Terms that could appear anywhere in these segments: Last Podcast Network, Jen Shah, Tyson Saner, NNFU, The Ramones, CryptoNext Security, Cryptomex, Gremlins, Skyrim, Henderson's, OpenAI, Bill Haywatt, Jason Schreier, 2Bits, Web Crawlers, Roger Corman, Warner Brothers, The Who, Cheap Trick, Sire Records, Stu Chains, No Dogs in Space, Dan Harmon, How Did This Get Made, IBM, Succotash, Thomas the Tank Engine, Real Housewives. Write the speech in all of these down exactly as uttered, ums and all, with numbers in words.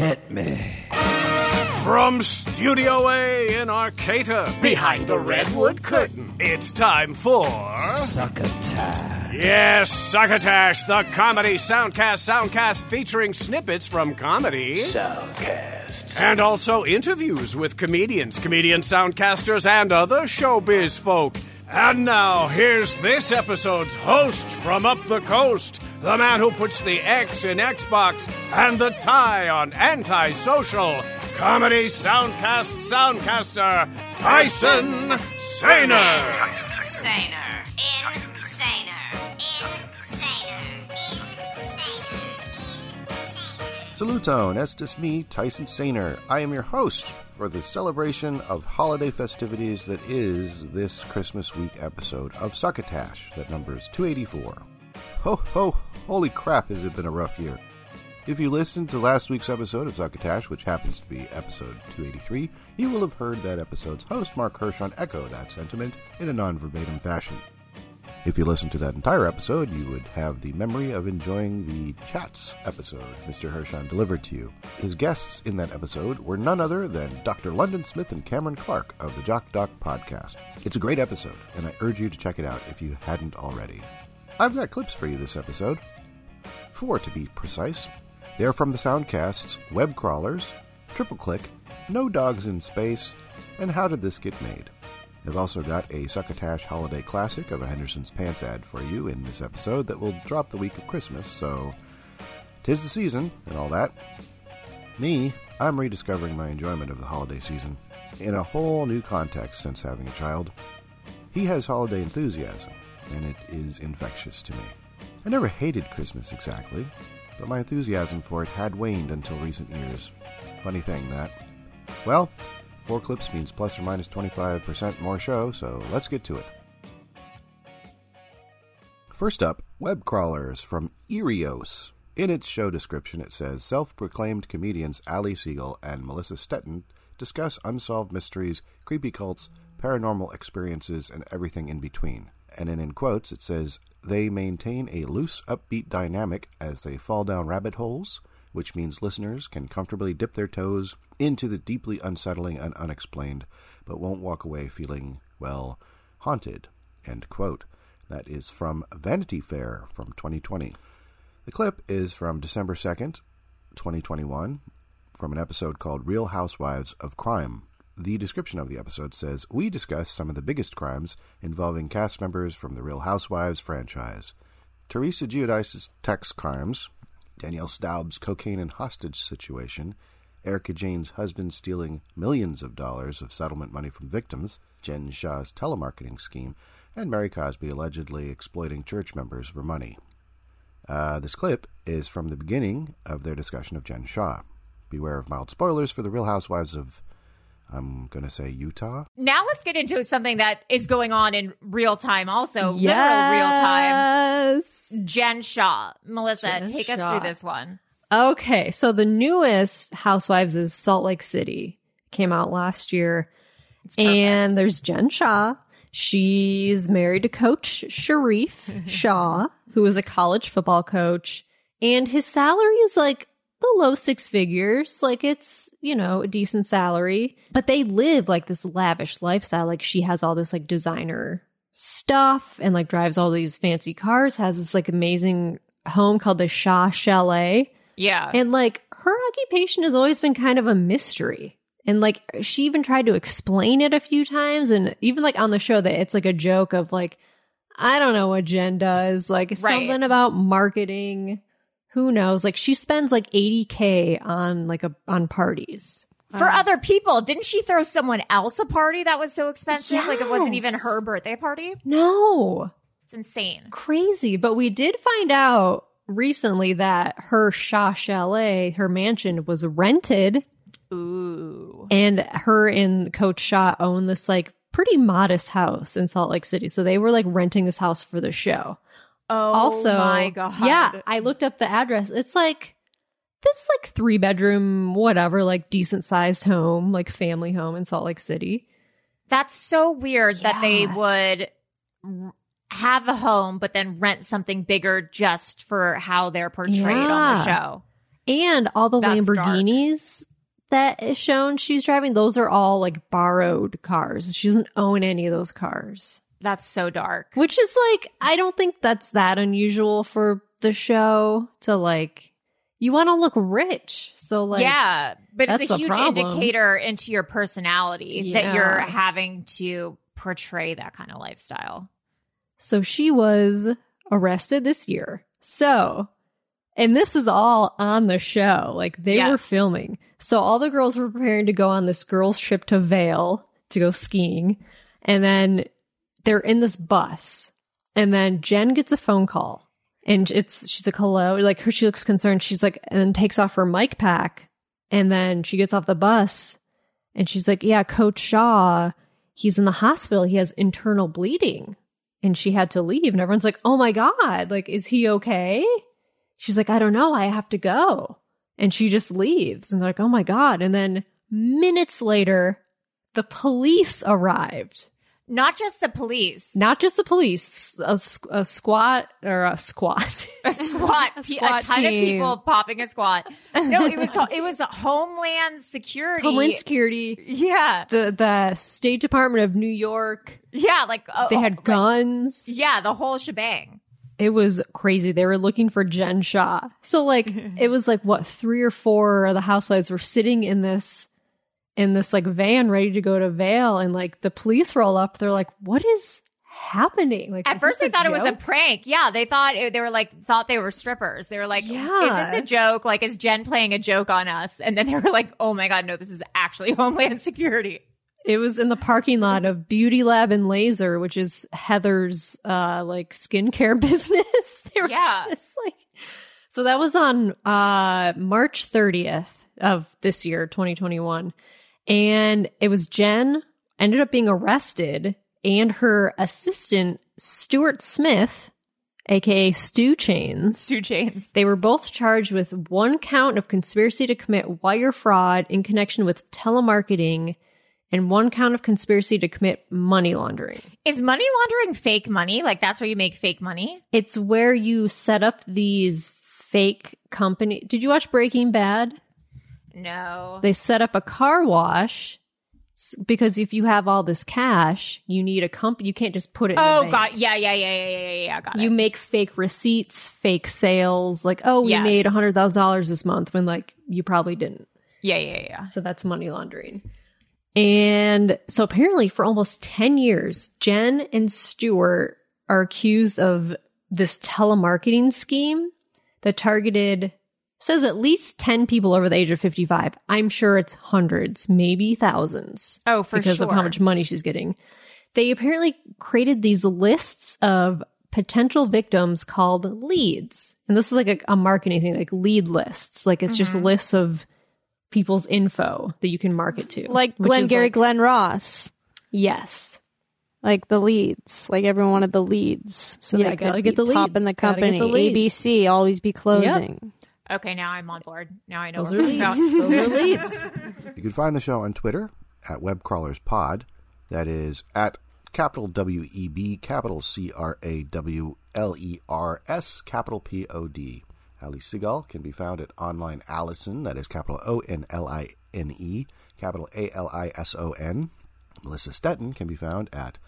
hit me. From Studio A in Arcata, behind the redwood curtain, it's time for... Succotash. Yes, Succotash, the comedy soundcast, soundcast featuring snippets from comedy... Soundcast. And also interviews with comedians, comedian soundcasters, and other showbiz folk. And now, here's this episode's host from up the coast, the man who puts the X in Xbox and the tie on antisocial, comedy soundcast soundcaster, Tyson Saner. Saner. Insaner. Insaner. Insaner. Salutone, estis me, Tyson Saner. I am your host for the celebration of holiday festivities that is this Christmas week episode of Succotash that numbers two eighty-four. Ho, ho, holy crap, has it been a rough year. If you listened to last week's episode of Succotash, which happens to be episode two eighty-three, you will have heard that episode's host, Mark Hirschhorn, echo that sentiment in a non-verbatim fashion. If you listened to that entire episode, you would have the memory of enjoying the Chats episode Mister Hirschhorn delivered to you. His guests in that episode were none other than Doctor London Smith and Cameron Clark of the Jock Doc podcast. It's a great episode, and I urge you to check it out if you hadn't already. I've got clips for you this episode. Four, to be precise. They're from the soundcasts Web Crawlers, Triple Click, No Dogs in Space, and How Did This Get Made? I've also got a Succotash holiday classic of a Henderson's Pants ad for you in this episode that will drop the week of Christmas, so 'tis the season and all that. Me, I'm rediscovering my enjoyment of the holiday season in a whole new context since having a child. He has holiday enthusiasm, and it is infectious to me. I never hated Christmas exactly, but my enthusiasm for it had waned until recent years. Funny thing, that. Well... Four clips means plus or minus twenty-five percent more show, so let's get to it. First up, Web Crawlers from Erios. In its show description, it says, self-proclaimed comedians Ali Siegel and Melissa Stetten discuss unsolved mysteries, creepy cults, paranormal experiences, and everything in between. And then in quotes, it says, they maintain a loose, upbeat dynamic as they fall down rabbit holes, which means listeners can comfortably dip their toes into the deeply unsettling and unexplained, but won't walk away feeling, well, haunted, end quote. That is from Vanity Fair from twenty twenty. The clip is from December second, twenty twenty-one, from an episode called Real Housewives of Crime. The description of the episode says, we discuss some of the biggest crimes involving cast members from the Real Housewives franchise. Teresa Giudice's tax crimes, Danielle Staub's cocaine and hostage situation, Erica Jane's husband stealing millions of dollars of settlement money from victims, Jen Shah's telemarketing scheme, and Mary Cosby allegedly exploiting church members for money. Uh, this clip is from the beginning of their discussion of Jen Shah. Beware of mild spoilers for the Real Housewives of, I'm going to say, Utah. Now let's get into something that is going on in real time also. Yes. Literal real time. Yes. Jen Shah. Melissa, Jen take Shah. us through this one. Okay. So the newest Housewives is Salt Lake City. Came out last year. And there's Jen Shah. She's married to Coach Sharrieff Shah, who is a college football coach. And his salary is like the low six figures, like it's, you know, a decent salary, but they live like this lavish lifestyle. Like she has all this like designer stuff and like drives all these fancy cars, has this like amazing home called the Shah Chalet. Yeah. And like her occupation has always been kind of a mystery. And like she even tried to explain it a few times. And even like on the show that it's like a joke of like, I don't know what Jen does, like right. something about marketing. Who knows? Like she spends like eighty K on like a on parties. For um, other people. Didn't she throw someone else a party that was so expensive? Yes. Like it wasn't even her birthday party? No. It's insane. Crazy. But we did find out recently that her Shah Chalet, her mansion, was rented. Ooh. And her and Coach Shah own this like pretty modest house in Salt Lake City. So they were like renting this house for the show. Oh, also, my God. Yeah, I looked up the address. It's like this like three bedroom, whatever, like decent sized home, like family home in Salt Lake City. That's so weird yeah. that they would have a home, but then rent something bigger just for how they're portrayed yeah. on the show. And all the That's Lamborghinis dark. that is shown she's driving, those are all like borrowed cars. She doesn't own any of those cars. That's so dark. Which is like, I don't think that's that unusual for the show to like, you want to look rich. So like, yeah, but it's a huge problem. indicator into your personality yeah. that you're having to portray that kind of lifestyle. So she was arrested this year. So, and this is all on the show. Like they yes. were filming. So all the girls were preparing to go on this girls' trip to Vail to go skiing. And then they're in this bus. And then Jen gets a phone call. And it's she's like, hello. Like her, she looks concerned. She's like, and then takes off her mic pack. And then she gets off the bus. And she's like, yeah, Coach Shah, he's in the hospital. He has internal bleeding. And she had to leave. And everyone's like, oh my God, like, is he okay? She's like, I don't know. I have to go. And she just leaves. And they're like, oh my God. And then minutes later, the police arrived. Not just the police. Not just the police. A, a squat or a squat. A squat. a, squat a ton team. of people popping a squat. No, it was it was Homeland Security. Homeland Security. Yeah. The the State Department of New York. Yeah, like uh, they had guns. Like, yeah, the whole shebang. It was crazy. They were looking for Jen Shah. So like it was like what three or four of the housewives were sitting in this. in this like van ready to go to Vail, and like the police roll up. They're like, what is happening? Like, at first they thought joke? it was a prank. Yeah. They thought it, they were like, thought they were strippers. They were like, yeah. is this a joke? Like, is Jen playing a joke on us? And then they were like, oh my God, no, this is actually Homeland Security. It was in the parking lot of Beauty Lab and Laser, which is Heather's uh, like skincare business. They were yeah. just like, so that was on uh, March thirtieth of this year, twenty twenty-one. And it was Jen ended up being arrested, and her assistant, Stuart Smith, a k a. Stu Chains. Stu Chains. They were both charged with one count of conspiracy to commit wire fraud in connection with telemarketing and one count of conspiracy to commit money laundering. Is money laundering fake money? Like, that's where you make fake money? It's where you set up these fake companies. Did you watch Breaking Bad? No. They set up a car wash because if you have all this cash, you need a company. You can't just put it in oh, the bank. God. Yeah, yeah, yeah, yeah, yeah, yeah. Got it. You make fake receipts, fake sales. Like, oh, we yes. made one hundred thousand dollars this month when, like, you probably didn't. Yeah, yeah, yeah. So that's money laundering. And so apparently for almost ten years, Jen and Stuart are accused of this telemarketing scheme that targeted... says at least ten people over the age of fifty-five. I'm sure it's hundreds, maybe thousands. Oh, for sure. Because of how much money she's getting. They apparently created these lists of potential victims called leads. And this is like a, a marketing thing, like lead lists. Like it's mm-hmm. just lists of people's info that you can market to. Like Glengarry like, Glen Ross. Yes. Like the leads. Like everyone wanted the leads. So yeah, they gotta could get the top leads. in the company. The A B C, always be closing. Yep. Okay, now I'm on board. Now I know Those where we're leads. You can find the show on Twitter at Web Crawlers Pod. That is at capital W E B, capital C R A W L E R S, capital P O D. Ali Siegel can be found at Online Allison. That is capital O N L I N E, capital A L I S O N. Melissa Stetten can be found at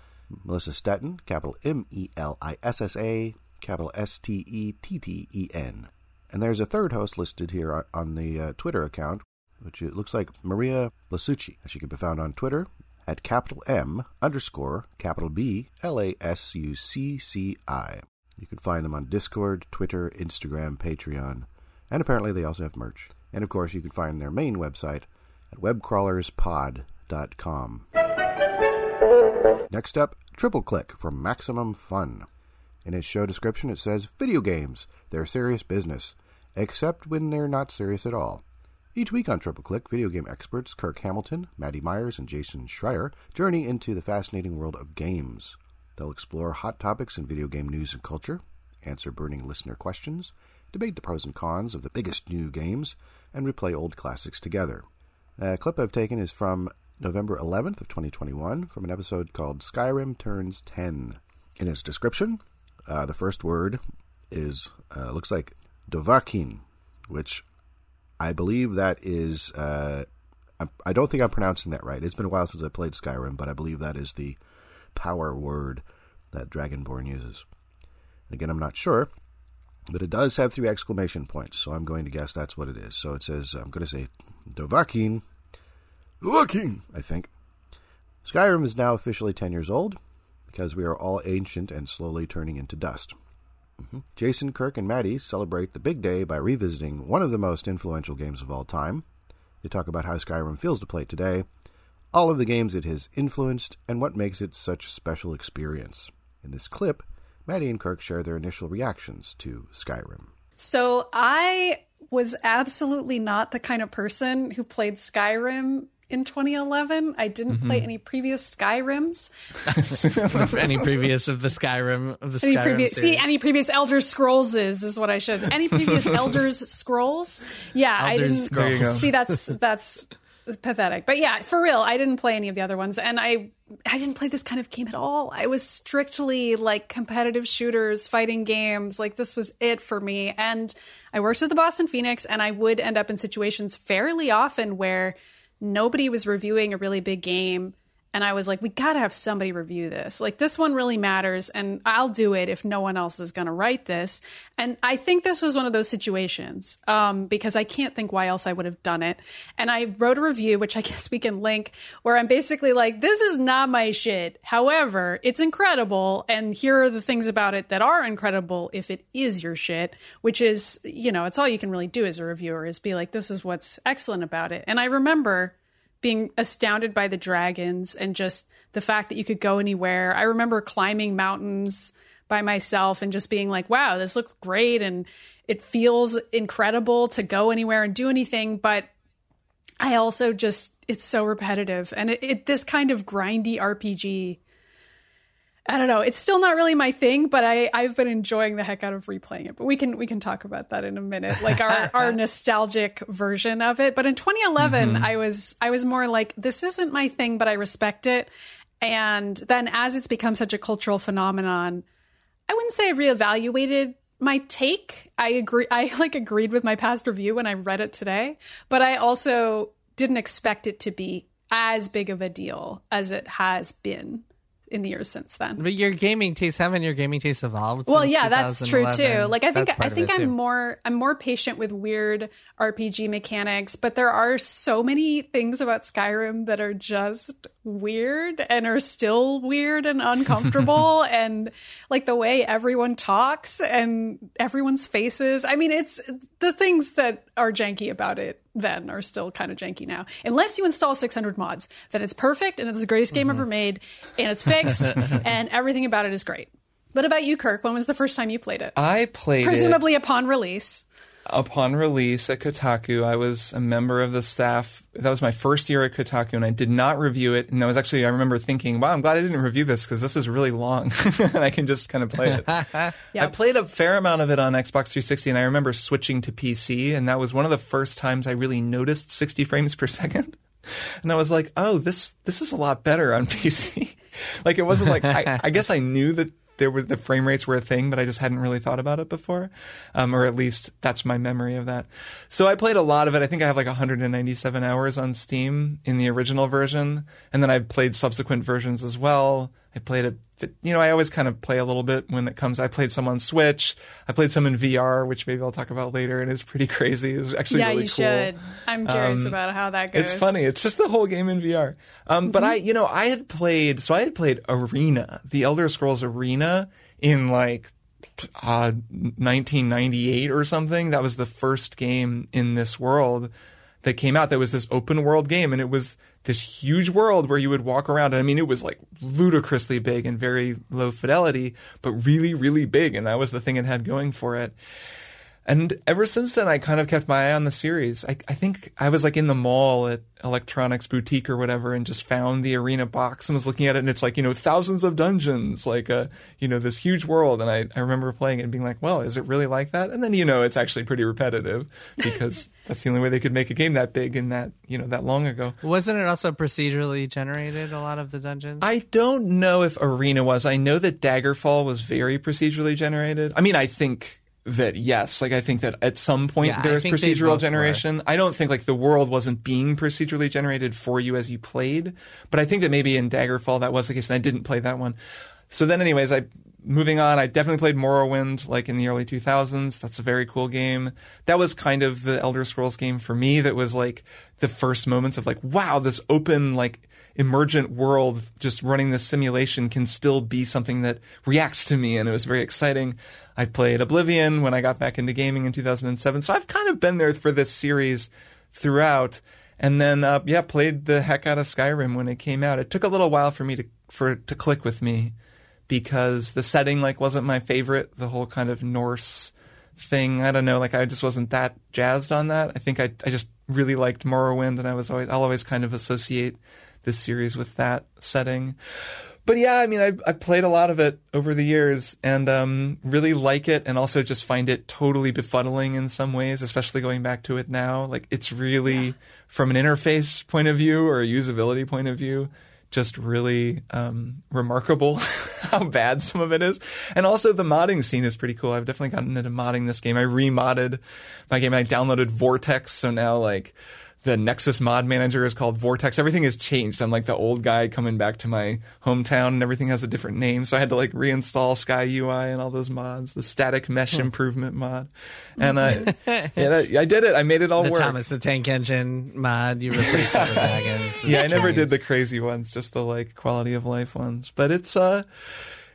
Melissa Stetten, capital M E L I S S A, capital S T E T T E N. And there's a third host listed here on the uh, Twitter account, which it looks like Maria Blasucci. She can be found on Twitter at capital M underscore capital B L A S U C C I. You can find them on Discord, Twitter, Instagram, Patreon, and apparently they also have merch. And of course, you can find their main website at web crawlers pod dot com. Next up, Triple Click for maximum fun. In its show description, it says, video games, they're serious business, except when they're not serious at all. Each week on Triple Click, video game experts Kirk Hamilton, Maddie Myers, and Jason Schreier journey into the fascinating world of games. They'll explore hot topics in video game news and culture, answer burning listener questions, debate the pros and cons of the biggest new games, and replay old classics together. A clip I've taken is from November eleventh of twenty twenty-one from an episode called Skyrim Turns ten. In its description... Uh, the first word is, uh, looks like Dovahkiin, which I believe that is, uh, I, I don't think I'm pronouncing that right. It's been a while since I played Skyrim, but I believe that is the power word that Dragonborn uses. And again, I'm not sure, but it does have three exclamation points, so I'm going to guess that's what it is. So it says, I'm going to say, Dovahkiin, Dovahkiin, I think. Skyrim is now officially ten years old, because we are all ancient and slowly turning into dust. Mm-hmm. Jason, Kirk, and Maddie celebrate the big day by revisiting one of the most influential games of all time. They talk about how Skyrim feels to play today, all of the games it has influenced, and what makes it such a special experience. In this clip, Maddie and Kirk share their initial reactions to Skyrim. So I was absolutely not the kind of person who played Skyrim in twenty eleven. I didn't mm-hmm. play any previous Skyrims. any previous of the Skyrim of the any Skyrim previ- See, any previous Elder Scrolls is, is what I should. Any previous Elder Scrolls? Yeah, Elders I didn't Scrolls. See that's that's pathetic. But yeah, for real, I didn't play any of the other ones, and I I didn't play this kind of game at all. I was strictly like competitive shooters, fighting games. Like this was it for me. And I worked at the Boston Phoenix, and I would end up in situations fairly often where nobody was reviewing a really big game, and I was like, we gotta have somebody review this. Like, this one really matters, and I'll do it if no one else is gonna write this. And I think this was one of those situations, um, because I can't think why else I would have done it. And I wrote a review, which I guess we can link, where I'm basically like, this is not my shit. However, it's incredible, and here are the things about it that are incredible if it is your shit, which is, you know, it's all you can really do as a reviewer is be like, this is what's excellent about it. And I remember being astounded by the dragons and just the fact that you could go anywhere. I remember climbing mountains by myself and just being like, wow, this looks great. And it feels incredible to go anywhere and do anything. But I also just, it's so repetitive. And it, it this kind of grindy R P G, I don't know. It's still not really my thing, but I, I've been enjoying the heck out of replaying it. But we can we can talk about that in a minute, like our, our nostalgic version of it. But in twenty eleven, mm-hmm. I was I was more like, this isn't my thing, but I respect it. And then as it's become such a cultural phenomenon, I wouldn't say I've reevaluated my take. I agree. I like agreed with my past review when I read it today, but I also didn't expect it to be as big of a deal as it has been in the years since then. But your gaming tastes haven't your gaming tastes evolved? Well, yeah, that's true too. Like I think I think I'm too. more I'm more patient with weird R P G mechanics, but there are so many things about Skyrim that are just weird and are still weird and uncomfortable and like the way everyone talks and everyone's faces. I mean, it's the things that are janky about it then are still kind of janky now. Unless you install six hundred mods, then it's perfect and it's the greatest game mm-hmm. ever made and it's fixed and everything about it is great. What about you, Kirk? When was the first time you played it? I played Presumably it. Presumably upon release. Upon release at Kotaku, I was a member of the staff. That was my first year at Kotaku, and I did not review it. And I was actually, I remember thinking, wow, I'm glad I didn't review this because this is really long, and I can just kind of play it. Yep. I played a fair amount of it on Xbox three sixty, and I remember switching to P C, and that was one of the first times I really noticed sixty frames per second. And I was like, oh, this this is a lot better on P C. Like, it wasn't like, I, I guess I knew that there were the frame rates were a thing, but I just hadn't really thought about it before, um, or at least that's my memory of that. So I played a lot of it. I think I have like one hundred ninety-seven hours on Steam in the original version, and then I've played subsequent versions as well. I played a, you know, I always kind of play a little bit when it comes. I played some on Switch. I played some in V R, which maybe I'll talk about later, and it's pretty crazy. It's actually yeah, really cool. Yeah, you should. I'm curious um, about how that goes. It's funny. It's just the whole game in V R. Um, mm-hmm. But I, you know, I had played, so I had played Arena, the Elder Scrolls Arena in like uh, nineteen ninety-eight or something. That was the first game in this world that came out that was this open world game, and it was this huge world where you would walk around. And I mean, it was like ludicrously big and very low fidelity, but really, really big. And that was the thing it had going for it. And ever since then, I kind of kept my eye on the series. I, I think I was like in the mall at Electronics Boutique or whatever and just found the Arena box and was looking at it. And it's like, you know, thousands of dungeons, like, a, you know, this huge world. And I, I remember playing it and being like, well, is it really like that? And then, you know, it's actually pretty repetitive because that's the only way they could make a game that big and that, you know, that long ago. Wasn't it also procedurally generated, a lot of the dungeons? I don't know if Arena was. I know that Daggerfall was very procedurally generated. I mean, I think that yes, like I think that at some point yeah, there was procedural generation. I don't think like the world wasn't being procedurally generated for you as you played, but I think that maybe in Daggerfall that was the case, and I didn't play that one. So then anyways, I moving on, I definitely played Morrowind like in the early two thousands. That's a very cool game. That was kind of the Elder Scrolls game for me that was like the first moments of like, wow, this open like emergent world just running this simulation can still be something that reacts to me, and it was very exciting. I played Oblivion when I got back into gaming in two thousand seven. So I've kind of been there for this series throughout. And then, uh, yeah, played the heck out of Skyrim when it came out. It took a little while for me to for to click with me because the setting like wasn't my favorite, the whole kind of Norse thing. I don't know, like I just wasn't that jazzed on that. I think I, I just really liked Morrowind, and I was always, I'll always kind of associate this series with that setting. But yeah, I mean, I I played a lot of it over the years and um, really like it, and also just find it totally befuddling in some ways, especially going back to it now. Like it's really, yeah. from an interface point of view or a usability point of view, just really um, remarkable how bad some of it is. And also the modding scene is pretty cool. I've definitely gotten into modding this game. I remodded my game. I downloaded Vortex, so now like the Nexus mod manager is called Vortex. Everything has changed. I'm like the old guy coming back to my hometown, and everything has a different name. So I had to like reinstall Sky U I and all those mods, the static mesh improvement mod. And I, yeah, I did it. I made it all the work. The Thomas the Tank Engine mod. You replaced all the wagons. Yeah, I never did the crazy ones, just the like quality of life ones. But it's uh,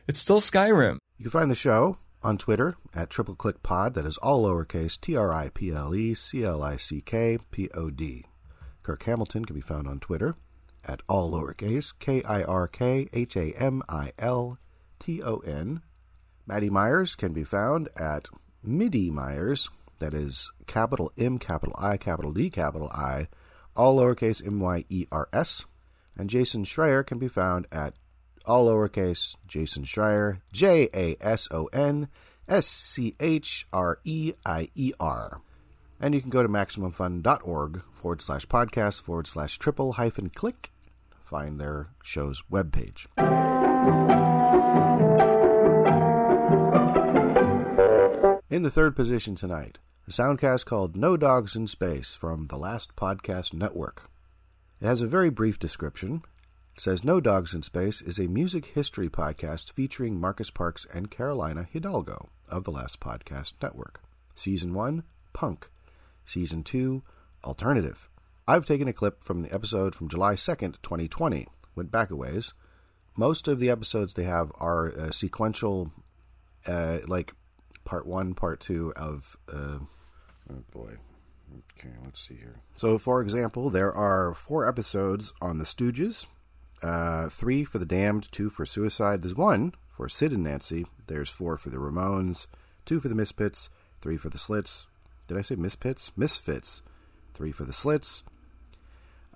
it's still Skyrim. You can find the show on Twitter at Triple Click Pod, that is all lowercase, T R I P L E C L I C K P O D. Kirk Hamilton can be found on Twitter at all lowercase, K I R K H A M I L T O N. Maddie Myers can be found at Midi Myers, that is capital M, capital I, capital D, capital I, all lowercase M Y E R S. And Jason Schreier can be found at all lowercase, Jason Schreier, J A S O N S C H R E I E R. And you can go to MaximumFun.org forward slash podcast forward slash triple hyphen click. Find their show's webpage. In the third position tonight, a soundcast called No Dogs in Space from the Last Podcast Network. It has a very brief description. Says No Dogs in Space is a music history podcast featuring Marcus Parks and Carolina Hidalgo of the Last Podcast Network. Season one, Punk. Season two, Alternative. I've taken a clip from the episode from July second, twenty twenty. Went back a ways. Most of the episodes they have are uh, sequential, uh, like part one, part two of... Uh, oh, boy. Okay, let's see here. So, for example, there are four episodes on The Stooges. Uh, three for The Damned, two for Suicide. There's one for Sid and Nancy. There's four for The Ramones, two for The Misfits, three for The Slits. Did I say Misfits? Misfits. Three for The Slits,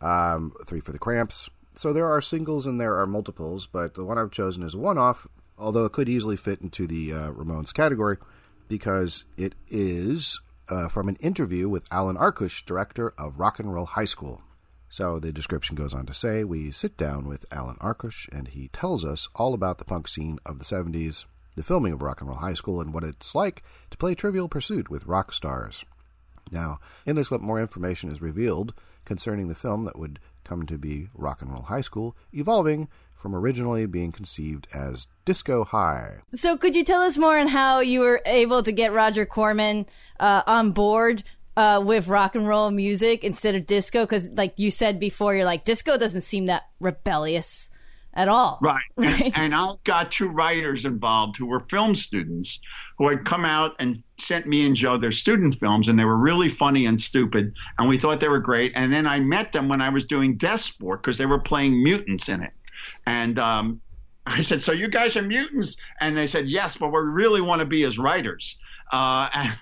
um, three for The Cramps. So there are singles and there are multiples, but the one I've chosen is a one-off, although it could easily fit into the uh, Ramones category because it is uh, from an interview with Alan Arkush, director of Rock and Roll High School. So the description goes on to say, we sit down with Alan Arkush, and he tells us all about the punk scene of the seventies, the filming of Rock and Roll High School, and what it's like to play Trivial Pursuit with rock stars. Now, in this clip, more information is revealed concerning the film that would come to be Rock and Roll High School, evolving from originally being conceived as Disco High. So could you tell us more on how you were able to get Roger Corman uh, on board Uh, with rock and roll music instead of disco? Because like you said before, you're like, disco doesn't seem that rebellious at all. Right. right? And, and I got two writers involved who were film students who had come out and sent me and Joe their student films, and they were really funny and stupid, and we thought they were great. And then I met them when I was doing Deathsport because they were playing mutants in it. And um, I said, so you guys are mutants? And they said, yes, but what we really want to be is writers. Uh, and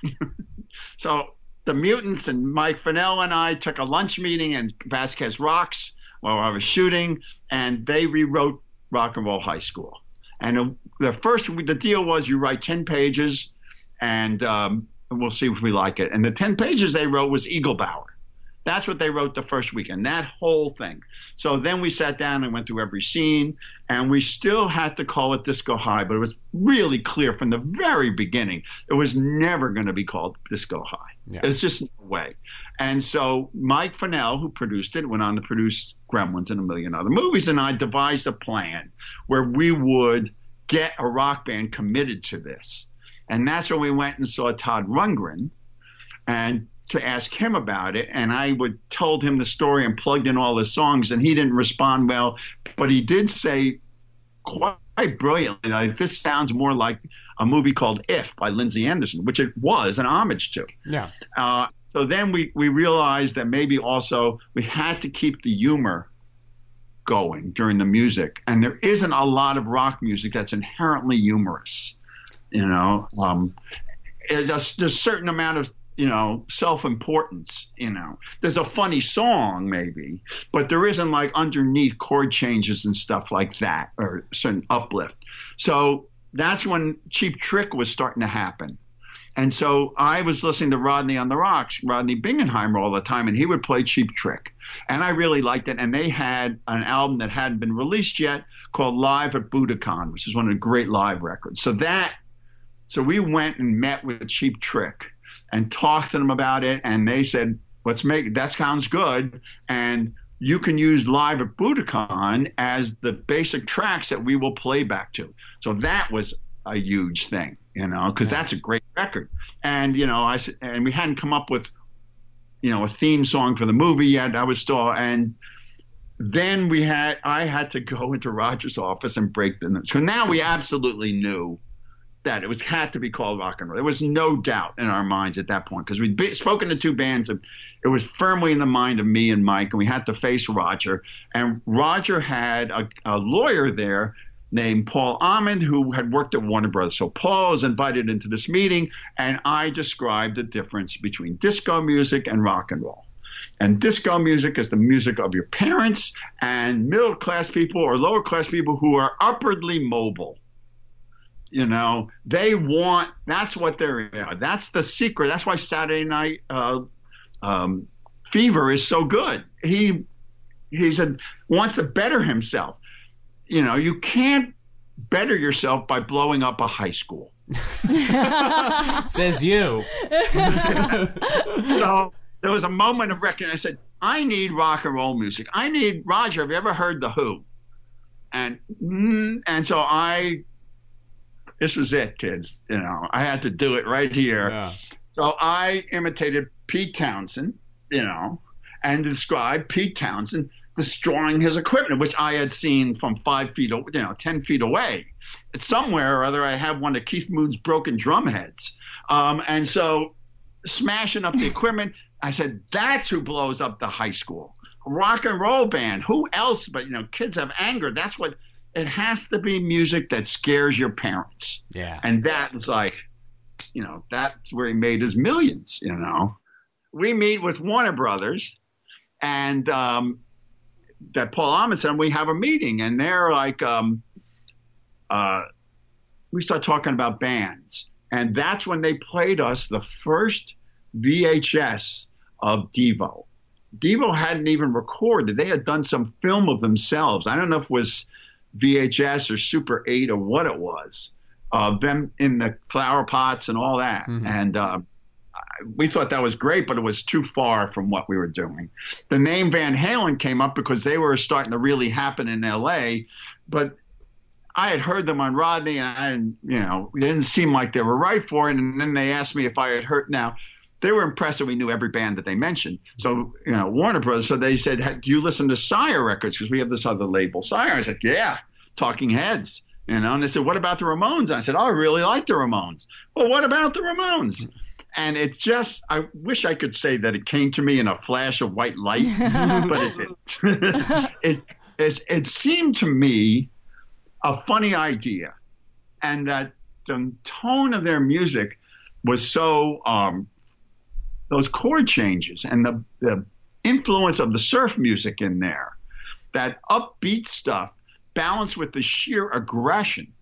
so... The Mutants and Mike Fennell and I took a lunch meeting in Vasquez Rocks while I was shooting, and they rewrote Rock and Roll High School. And the first, the deal was you write ten pages, and um, we'll see if we like it. And the ten pages they wrote was Eaglebauer. That's what they wrote the first weekend, that whole thing. So then we sat down and went through every scene, and we still had to call it Disco High, but it was really clear from the very beginning it was never going to be called Disco High. Yeah. It's just no way. And so Mike Fennell, who produced it, went on to produce Gremlins and a million other movies, and I devised a plan where we would get a rock band committed to this. And that's when we went and saw Todd Rundgren, and to ask him about it, and I would told him the story and plugged in all the songs, and he didn't respond well, but he did say quite brilliantly, like, this sounds more like a movie called If by Lindsay Anderson, which it was an homage to. Yeah. Uh, so then we, we realized that maybe also we had to keep the humor going during the music, and there isn't a lot of rock music that's inherently humorous, you know. Um, there's a, a certain amount of, you know, self-importance, you know. There's a funny song maybe, but there isn't like underneath chord changes and stuff like that, or certain uplift. So that's when Cheap Trick was starting to happen. And so I was listening to Rodney on the Rocks, Rodney Bingenheimer, all the time, and he would play Cheap Trick. And I really liked it. And they had an album that hadn't been released yet called Live at Budokan, which is one of the great live records. So that, so we went and met with Cheap Trick and talked to them about it, and they said, let's make it, that sounds good, and you can use Live at Budokan as the basic tracks that we will play back to. So that was a huge thing, you know, because yeah. that's a great record. And, you know, I and we hadn't come up with, you know, a theme song for the movie yet. I was still, and then we had, I had to go into Roger's office and break the news. So now we absolutely knew that it was had to be called Rock and Roll. There was no doubt in our minds at that point, because we'd be, spoken to two bands, and it was firmly in the mind of me and Mike, and we had to face Roger. And Roger had a, a lawyer there named Paul Ahman, who had worked at Warner Brothers. So Paul was invited into this meeting, and I described the difference between disco music and rock and roll. And disco music is the music of your parents and middle-class people or lower-class people who are upwardly mobile. You know, they want, that's what they're in. That's the secret. That's why Saturday Night uh, um, Fever is so good. He he said, wants to better himself. You know, you can't better yourself by blowing up a high school. Says you. So there was a moment of reckoning. I said, I need rock and roll music. I need, Roger, have you ever heard The Who? And and so I... This was it, kids. You know, I had to do it right here. Yeah. So I imitated Pete Townsend, you know, and described Pete Townsend destroying his equipment, which I had seen from five feet, you know, ten feet away. Somewhere or other, I have one of Keith Moon's broken drum heads. Um, and so smashing up the equipment, I said, that's who blows up the high school. Rock and roll band. Who else? But, you know, kids have anger. That's what... It has to be music that scares your parents. Yeah. And that's like, you know, that's where he made his millions, you know. We meet with Warner Brothers, and um, that Paul Amundsen, we have a meeting, and they're like, um, uh, we start talking about bands. And that's when they played us the first V H S of Devo. Devo hadn't even recorded. They had done some film of themselves. I don't know if it was V H S or Super eight or what it was, uh, them in the flower pots and all that. Mm-hmm. And uh, we thought that was great, but it was too far from what we were doing. The name Van Halen came up because they were starting to really happen in L A, but I had heard them on Rodney, and I, you know, it didn't seem like they were right for it. And then they asked me if I had heard. Now, they were impressed that we knew every band that they mentioned. So, you know, Warner Brothers, so they said, hey, do you listen to Sire Records? Because we have this other label, Sire. I said, yeah, Talking Heads. You know, and they said, what about the Ramones? And I said, oh, I really like the Ramones. Well, what about the Ramones? And it just, I wish I could say that it came to me in a flash of white light, but it didn't. it, it, it seemed to me a funny idea, and that the tone of their music was so um, – those chord changes and the, the influence of the surf music in there, that upbeat stuff balanced with the sheer aggression,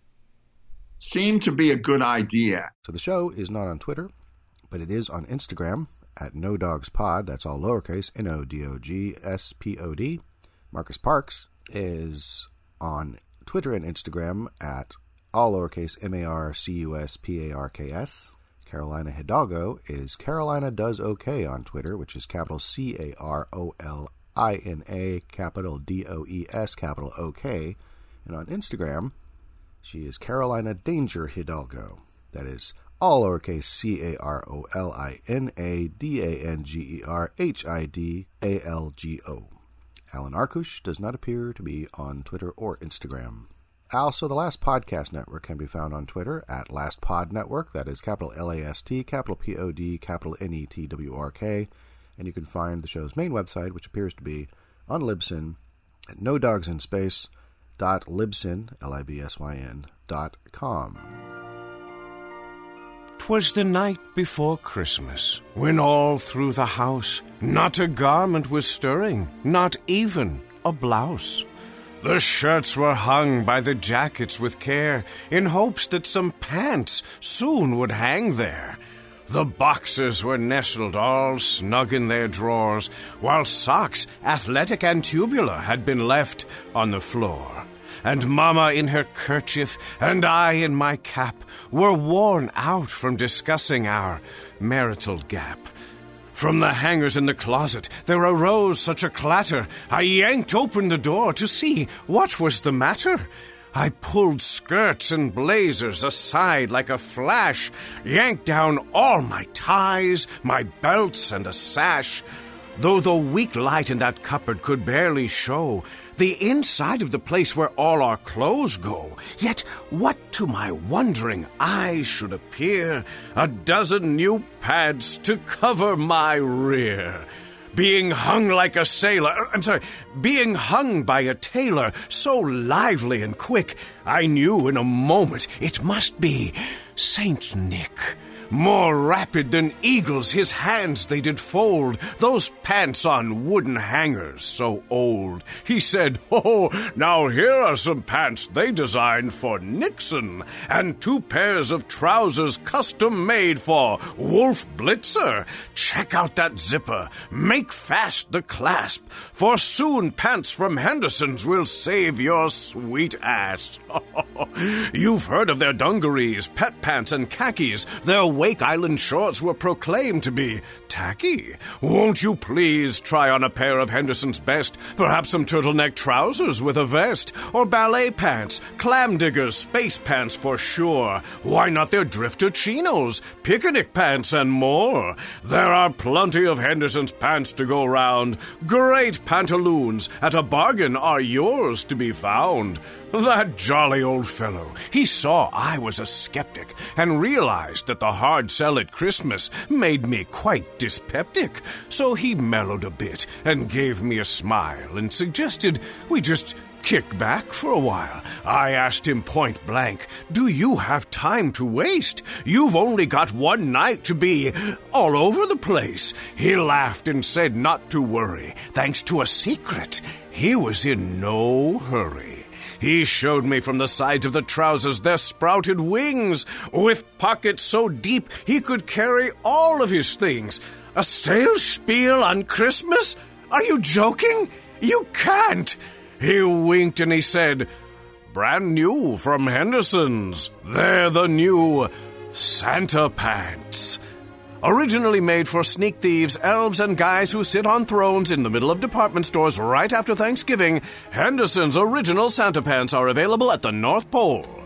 seemed to be a good idea. So the show is not on Twitter, but it is on Instagram at No Dogs Pod. That's all lowercase, N O D O G S P O D. Marcus Parks is on Twitter and Instagram at all lowercase, M A R C U S P A R K S. Carolina Hidalgo is Carolina Does Okay on Twitter, which is capital C A R O L I N A, capital D O E S, capital O K. And on Instagram, she is Carolina Danger Hidalgo. That is all lowercase, C A R O L I N A D A N G E R H I D A L G O. Alan Arkush does not appear to be on Twitter or Instagram. Also, the Last Podcast Network can be found on Twitter at Last Pod Network. That is capital L A S T, capital P O D, capital N E T W R K. And you can find the show's main website, which appears to be on Libsyn at no dogs in space dot libsyn dot com. Twas the night before Christmas, when all through the house not a garment was stirring, not even a blouse. The shirts were hung by the jackets with care, in hopes that some pants soon would hang there. The boxes were nestled all snug in their drawers, while socks, athletic and tubular, had been left on the floor. And Mama in her kerchief, and I in my cap, were worn out from discussing our marital gap. From the hangers in the closet there arose such a clatter, I yanked open the door to see what was the matter. I pulled skirts and blazers aside like a flash, yanked down all my ties, my belts, and a sash. Though the weak light in that cupboard could barely show the inside of the place where all our clothes go, yet what to my wondering eyes should appear, a dozen new pads to cover my rear. Being hung like a sailor, I'm sorry, being hung by a tailor, so lively and quick, I knew in a moment it must be Saint Nick. More rapid than eagles his hands they did fold, those pants on wooden hangers so old. He said, "Oh, now here are some pants they designed for Nixon, and two pairs of trousers custom made for Wolf Blitzer. Check out that zipper, make fast the clasp, for soon pants from Henderson's will save your sweet ass." You've heard of their dungarees, pet pants, and khakis. Their Wake Island shorts were proclaimed to be tacky. Won't you please try on a pair of Henderson's best, perhaps some turtleneck trousers with a vest, or ballet pants, clam diggers, space pants for sure. Why not their drifter chinos, picnic pants, and more? There are plenty of Henderson's pants to go round. Great pantaloons at a bargain are yours to be found. That jolly old fellow, he saw I was a skeptic and realized that the hard sell at Christmas made me quite dyspeptic, so he mellowed a bit and gave me a smile and suggested we just kick back for a while. I asked him point blank, "Do you have time to waste? You've only got one night to be all over the place." He laughed and said not to worry, thanks to a secret, he was in no hurry. He showed me from the sides of the trousers their sprouted wings, with pockets so deep he could carry all of his things. A sales spiel on Christmas? Are you joking? You can't! He winked and he said, "Brand new from Henderson's. They're the new Santa Pants. Originally made for sneak thieves, elves, and guys who sit on thrones in the middle of department stores right after Thanksgiving, Henderson's original Santa Pants are available at the North Pole."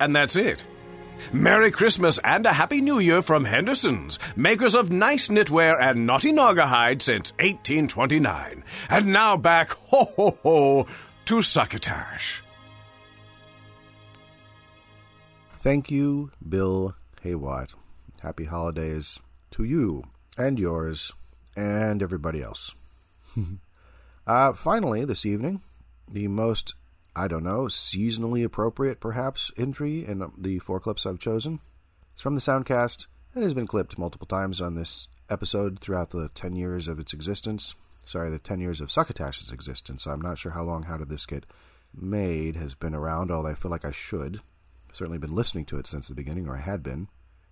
And that's it. Merry Christmas and a Happy New Year from Henderson's, makers of nice knitwear and naughty naga hide since eighteen twenty-nine. And now back, ho ho ho, to Succotash. Thank you, Bill Haywatt. Happy holidays to you and yours and everybody else. uh, finally, this evening, the most, I don't know, seasonally appropriate, perhaps, entry in the four clips I've chosen. It's from the Soundcast and has been clipped multiple times on this episode throughout the ten years of its existence. Sorry, the ten years of Succotash's existence. I'm not sure how long How Did This Get Made has been around, although I feel like I should. I've certainly been listening to it since the beginning, or I had been.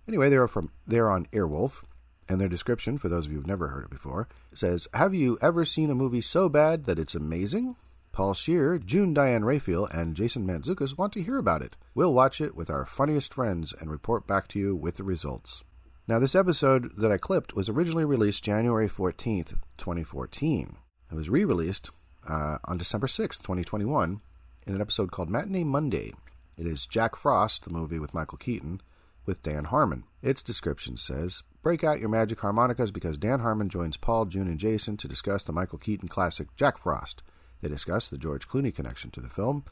Anyway, they're from they're on Earwolf. And their description, for those of you who've never heard it before, says, "Have you ever seen a movie so bad that it's amazing? Paul Scheer, June Diane Raphael, and Jason Mantzoukas want to hear about it. We'll watch it with our funniest friends and report back to you with the results." Now, this episode that I clipped was originally released January fourteenth, twenty fourteen. It was re-released uh, on December sixth, twenty twenty-one, in an episode called Matinee Monday. It is Jack Frost, the movie with Michael Keaton, with Dan Harmon. Its description says, "Break out your magic harmonicas because Dan Harmon joins Paul, June, and Jason to discuss the Michael Keaton classic Jack Frost. They discuss the George Clooney connection to the film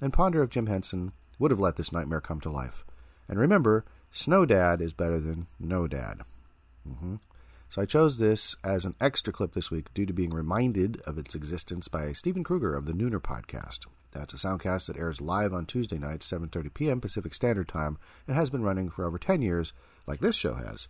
and ponder if Jim Henson would have let this nightmare come to life. And remember, Snow Dad is better than No Dad." Mm-hmm. So I chose this as an extra clip this week due to being reminded of its existence by Steven Kruger of the Nooner podcast. That's a soundcast that airs live on Tuesday nights, seven thirty p.m. Pacific Standard Time, and has been running for over ten years, like this show has.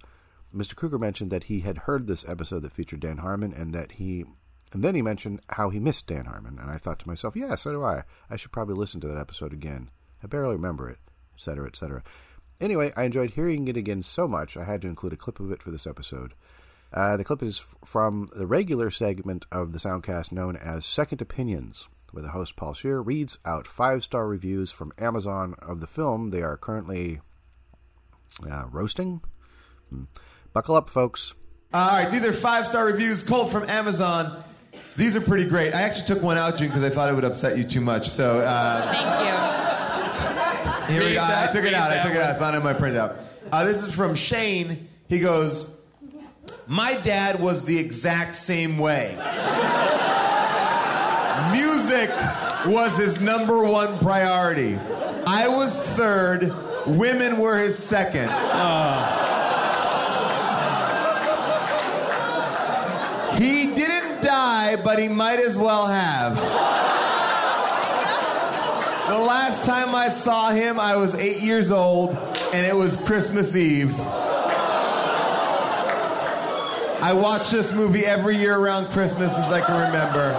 Mister Kruger mentioned that he had heard this episode that featured Dan Harmon, and that he, and then he mentioned how he missed Dan Harmon. And I thought to myself, yeah, so do I. I should probably listen to that episode again. I barely remember it, et cetera, et cetera. Anyway, I enjoyed hearing it again so much, I had to include a clip of it for this episode. Uh, the clip is from the regular segment of the soundcast known as Second Opinions, where the host, Paul Scheer, reads out five-star reviews from Amazon of the film they are currently uh, roasting. Hmm. Buckle up, folks. All right, these are five-star reviews, cold from Amazon. These are pretty great. I actually took one out, June, because I thought it would upset you too much. So uh, thank you. Here we go. I took it out. I took it out. I found it in my printout. Uh, this is from Shane. He goes, "My dad was the exact same way. Music was his number one priority. I was third. Women were his second. Oh. He didn't die, but he might as well have. The last time I saw him, I was eight years old, and it was Christmas Eve. I watched this movie every year around Christmas since I can remember.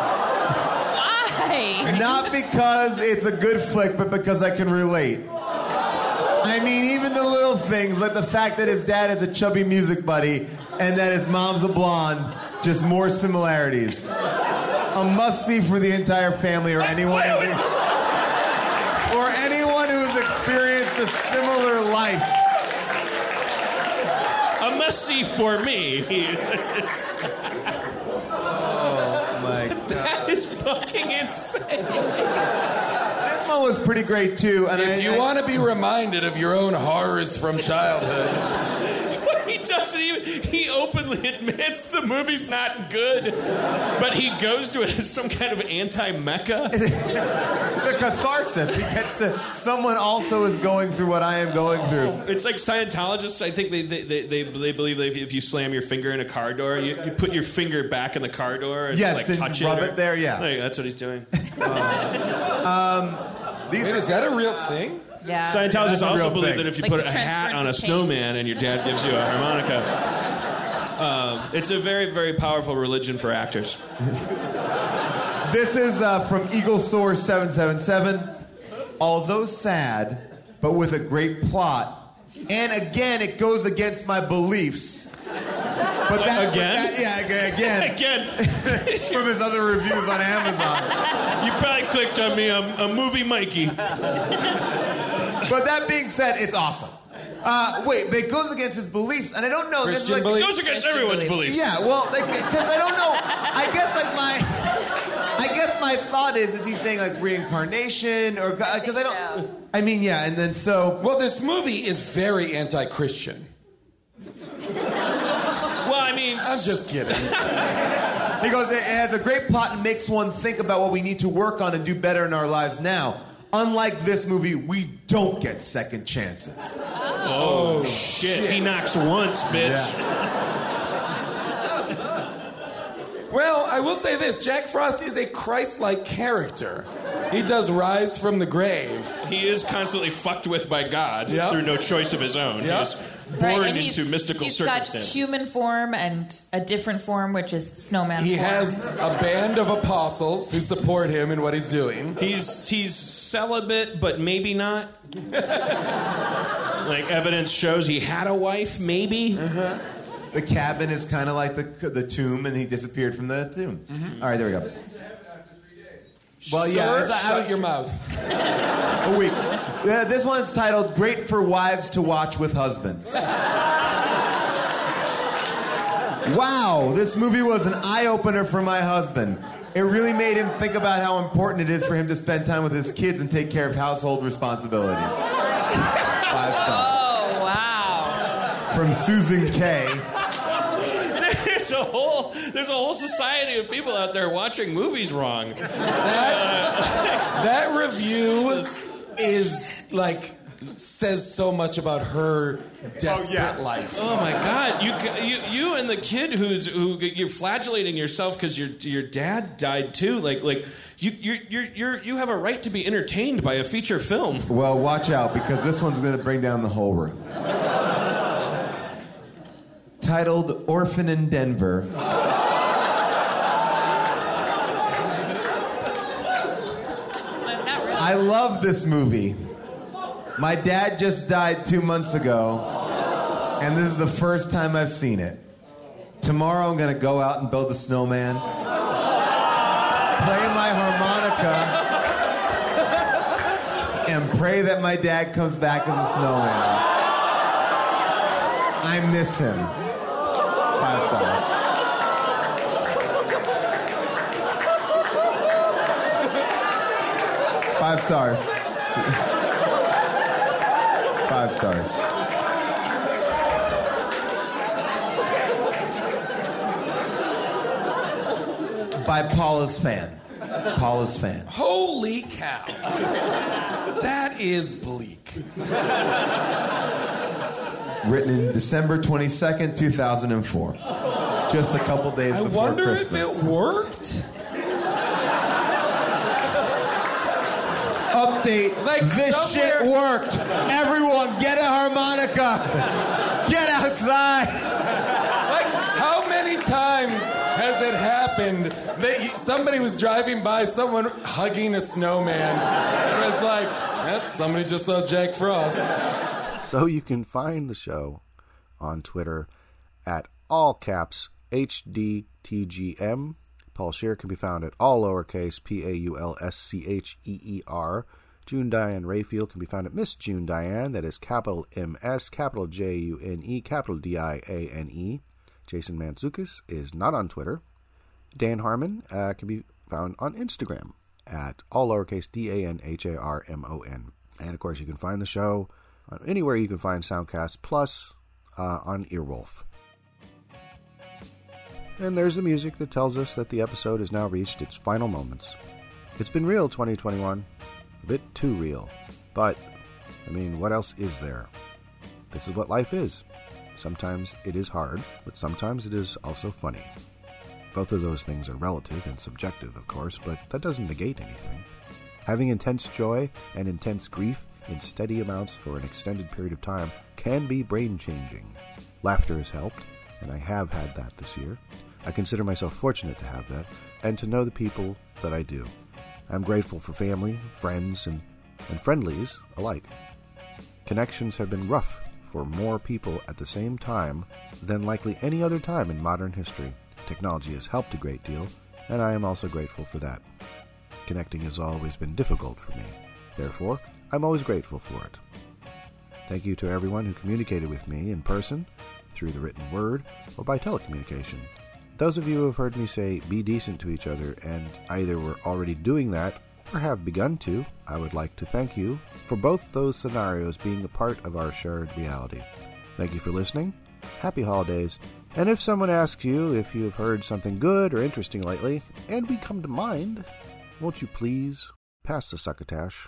Why? Not because it's a good flick, but because I can relate. I mean, even the little things, like the fact that his dad is a chubby music buddy and that his mom's a blonde. Just more similarities. A must-see for the entire family or anyone who, or anyone who's experienced a similar life. A must-see for me." Oh, my God. That is fucking insane. This one was pretty great, too. And if I, you I, want to be reminded of your own horrors from childhood... He doesn't even, he openly admits the movie's not good, but he goes to it as some kind of anti-Mecca. It's a catharsis. He gets to, someone also is going through what I am going through. It's like Scientologists, I think they they, they, they, they believe that if you slam your finger in a car door, you, you put your finger back in the car door and yes, like, then touch rub it. Or, it there, yeah. Like, that's what he's doing. Uh, um, these Wait, are, is that a real thing? Yeah. Scientologists yeah, also believe thing. that if you like put a hat on a snowman and your dad gives you a harmonica, um, it's a very, very powerful religion for actors. This is uh, from Eagle Source seven seven seven. "Although sad, but with a great plot, and again, it goes against my beliefs." But that, again? But that, yeah, again. Again. From his other reviews on Amazon. You probably clicked on me, I'm a movie Mikey. But that being said, it's awesome. Uh, wait, but it goes against his beliefs, and I don't know. Christian like, beliefs. It goes against Christian everyone's beliefs. beliefs. Yeah, well, because like, I don't know. I guess like my, I guess my thought is, is he saying like reincarnation or because I, I don't. So. I mean, yeah, and then so. Well, this movie is very anti-Christian. Well, I mean, I'm just kidding. He goes, "It has a great plot and makes one think about what we need to work on and do better in our lives now. Unlike this movie, we don't get second chances." Oh, oh shit. shit. He knocks once, bitch. Yeah. Well, I will say this. Jack Frost is a Christ-like character. He does rise from the grave. He is constantly fucked with by God yep. through no choice of his own. Yep. He's born right, into he's, mystical he's circumstances. He's got human form and a different form, which is snowman he form. He has a band of apostles who support him in what he's doing. He's he's celibate, but maybe not. Like, evidence shows he had a wife, maybe. Uh-huh. the cabin is kind of like the the tomb, and he disappeared from the tomb. Mm-hmm. All right, there we go. Well, yeah. Sir, shut was, your mouth. A week. Uh, this one's titled "Great for Wives to Watch with Husbands." Wow, this movie was an eye-opener for my husband. It really made him think about how important it is for him to spend time with his kids and take care of household responsibilities. Five stars. Oh, wow. From Susan K. There's a whole there's a whole society of people out there watching movies wrong. That, uh, that review is like... says so much about her desperate oh, yeah. life. Oh my God! You, you, you, and the kid who's who you're flagellating yourself because your your dad died too. Like like you you you you have a right to be entertained by a feature film. Well, watch out because this one's going to bring down the whole room. Titled "Orphan in Denver." I love this movie. My dad just died two months ago, and this is the first time I've seen it. Tomorrow I'm going to go out and build a snowman, play my harmonica, and pray that my dad comes back as a snowman. I miss him. Five stars. Five stars. Five stars. By Paula's fan. Paula's fan. Holy cow. That is bleak. Written in December twenty-second, two thousand four. Just a couple days I before Christmas. I wonder if it worked. Update. Like this somewhere. Shit worked. Everyone, get a harmonica. Get outside. Like, how many times has it happened that you, somebody was driving by, someone hugging a snowman, and it was like, eh, somebody just saw Jack Frost. So you can find the show on Twitter at all caps H D T G M. Paul Scheer can be found at all lowercase P A U L S C H E E R. June Diane Rayfield can be found at Miss June Diane. That is capital M S, capital J U N E, capital D I A N E. Jason Mantzoukas is not on Twitter. Dan Harmon uh, can be found on Instagram at all lowercase D A N H A R M O N. And, of course, you can find the show on anywhere you can find Soundcast, plus uh, on Earwolf. And there's the music that tells us that the episode has now reached its final moments. It's been real, twenty twenty-one. A bit too real. But, I mean, what else is there? This is what life is. Sometimes it is hard, but sometimes it is also funny. Both of those things are relative and subjective, of course, but that doesn't negate anything. Having intense joy and intense grief in steady amounts for an extended period of time can be brain-changing. Laughter has helped, and I have had that this year. I consider myself fortunate to have that, and to know the people that I do. I'm grateful for family, friends, and, and friendlies alike. Connections have been rough for more people at the same time than likely any other time in modern history. Technology has helped a great deal, and I am also grateful for that. Connecting has always been difficult for me. Therefore, I'm always grateful for it. Thank you to everyone who communicated with me in person, through the written word, or by telecommunication. Those of you who have heard me say, be decent to each other, and either were already doing that, or have begun to, I would like to thank you for both those scenarios being a part of our shared reality. Thank you for listening, happy holidays, and if someone asks you if you've heard something good or interesting lately, and we come to mind, won't you please pass the succotash?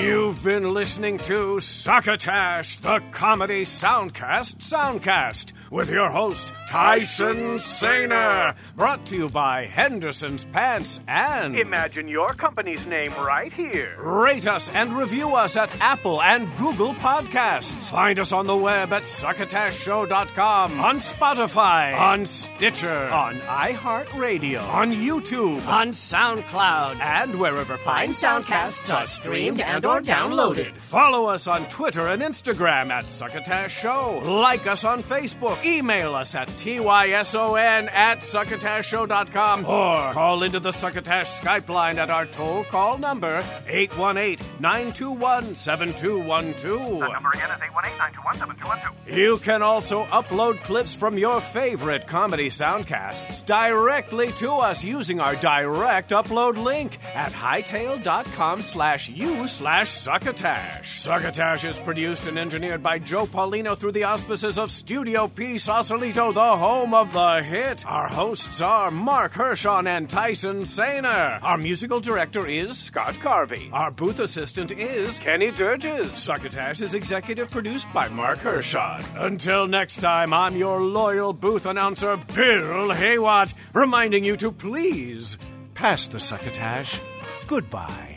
You've been listening to Succotash, the comedy soundcast soundcast, with your host, Tyson Saner. Brought to you by Henderson's Pants and... Imagine your company's name right here. Rate us and review us at Apple and Google Podcasts. Find us on the web at succotash show dot com, on Spotify, on Stitcher, on iHeartRadio, on YouTube, on SoundCloud, and wherever fine soundcasts are streamed and and or downloaded. Follow us on Twitter and Instagram at Succotash Show. Like us on Facebook. Email us at T Y S O N at succotash show dot com or call into the Succotash Skype line at our toll-call number eight one eight, nine two one, seven two one two. That number again is eight one eight, nine two one, seven two one two. You can also upload clips from your favorite comedy soundcasts directly to us using our direct upload link at hightail.com slash you slash Succotash. Succotash is produced and engineered by Joe Paulino through the auspices of Studio P Sausalito, the home of the hit. Our hosts are Mark Hirshon and Tyson Sainer. Our musical director is Scott Carvey. Our booth assistant is Kenny Durges. Succotash is executive produced by Mark Hirshon. Until next time, I'm your loyal booth announcer, Bill Haywatt, reminding you to please pass the succotash. Goodbye.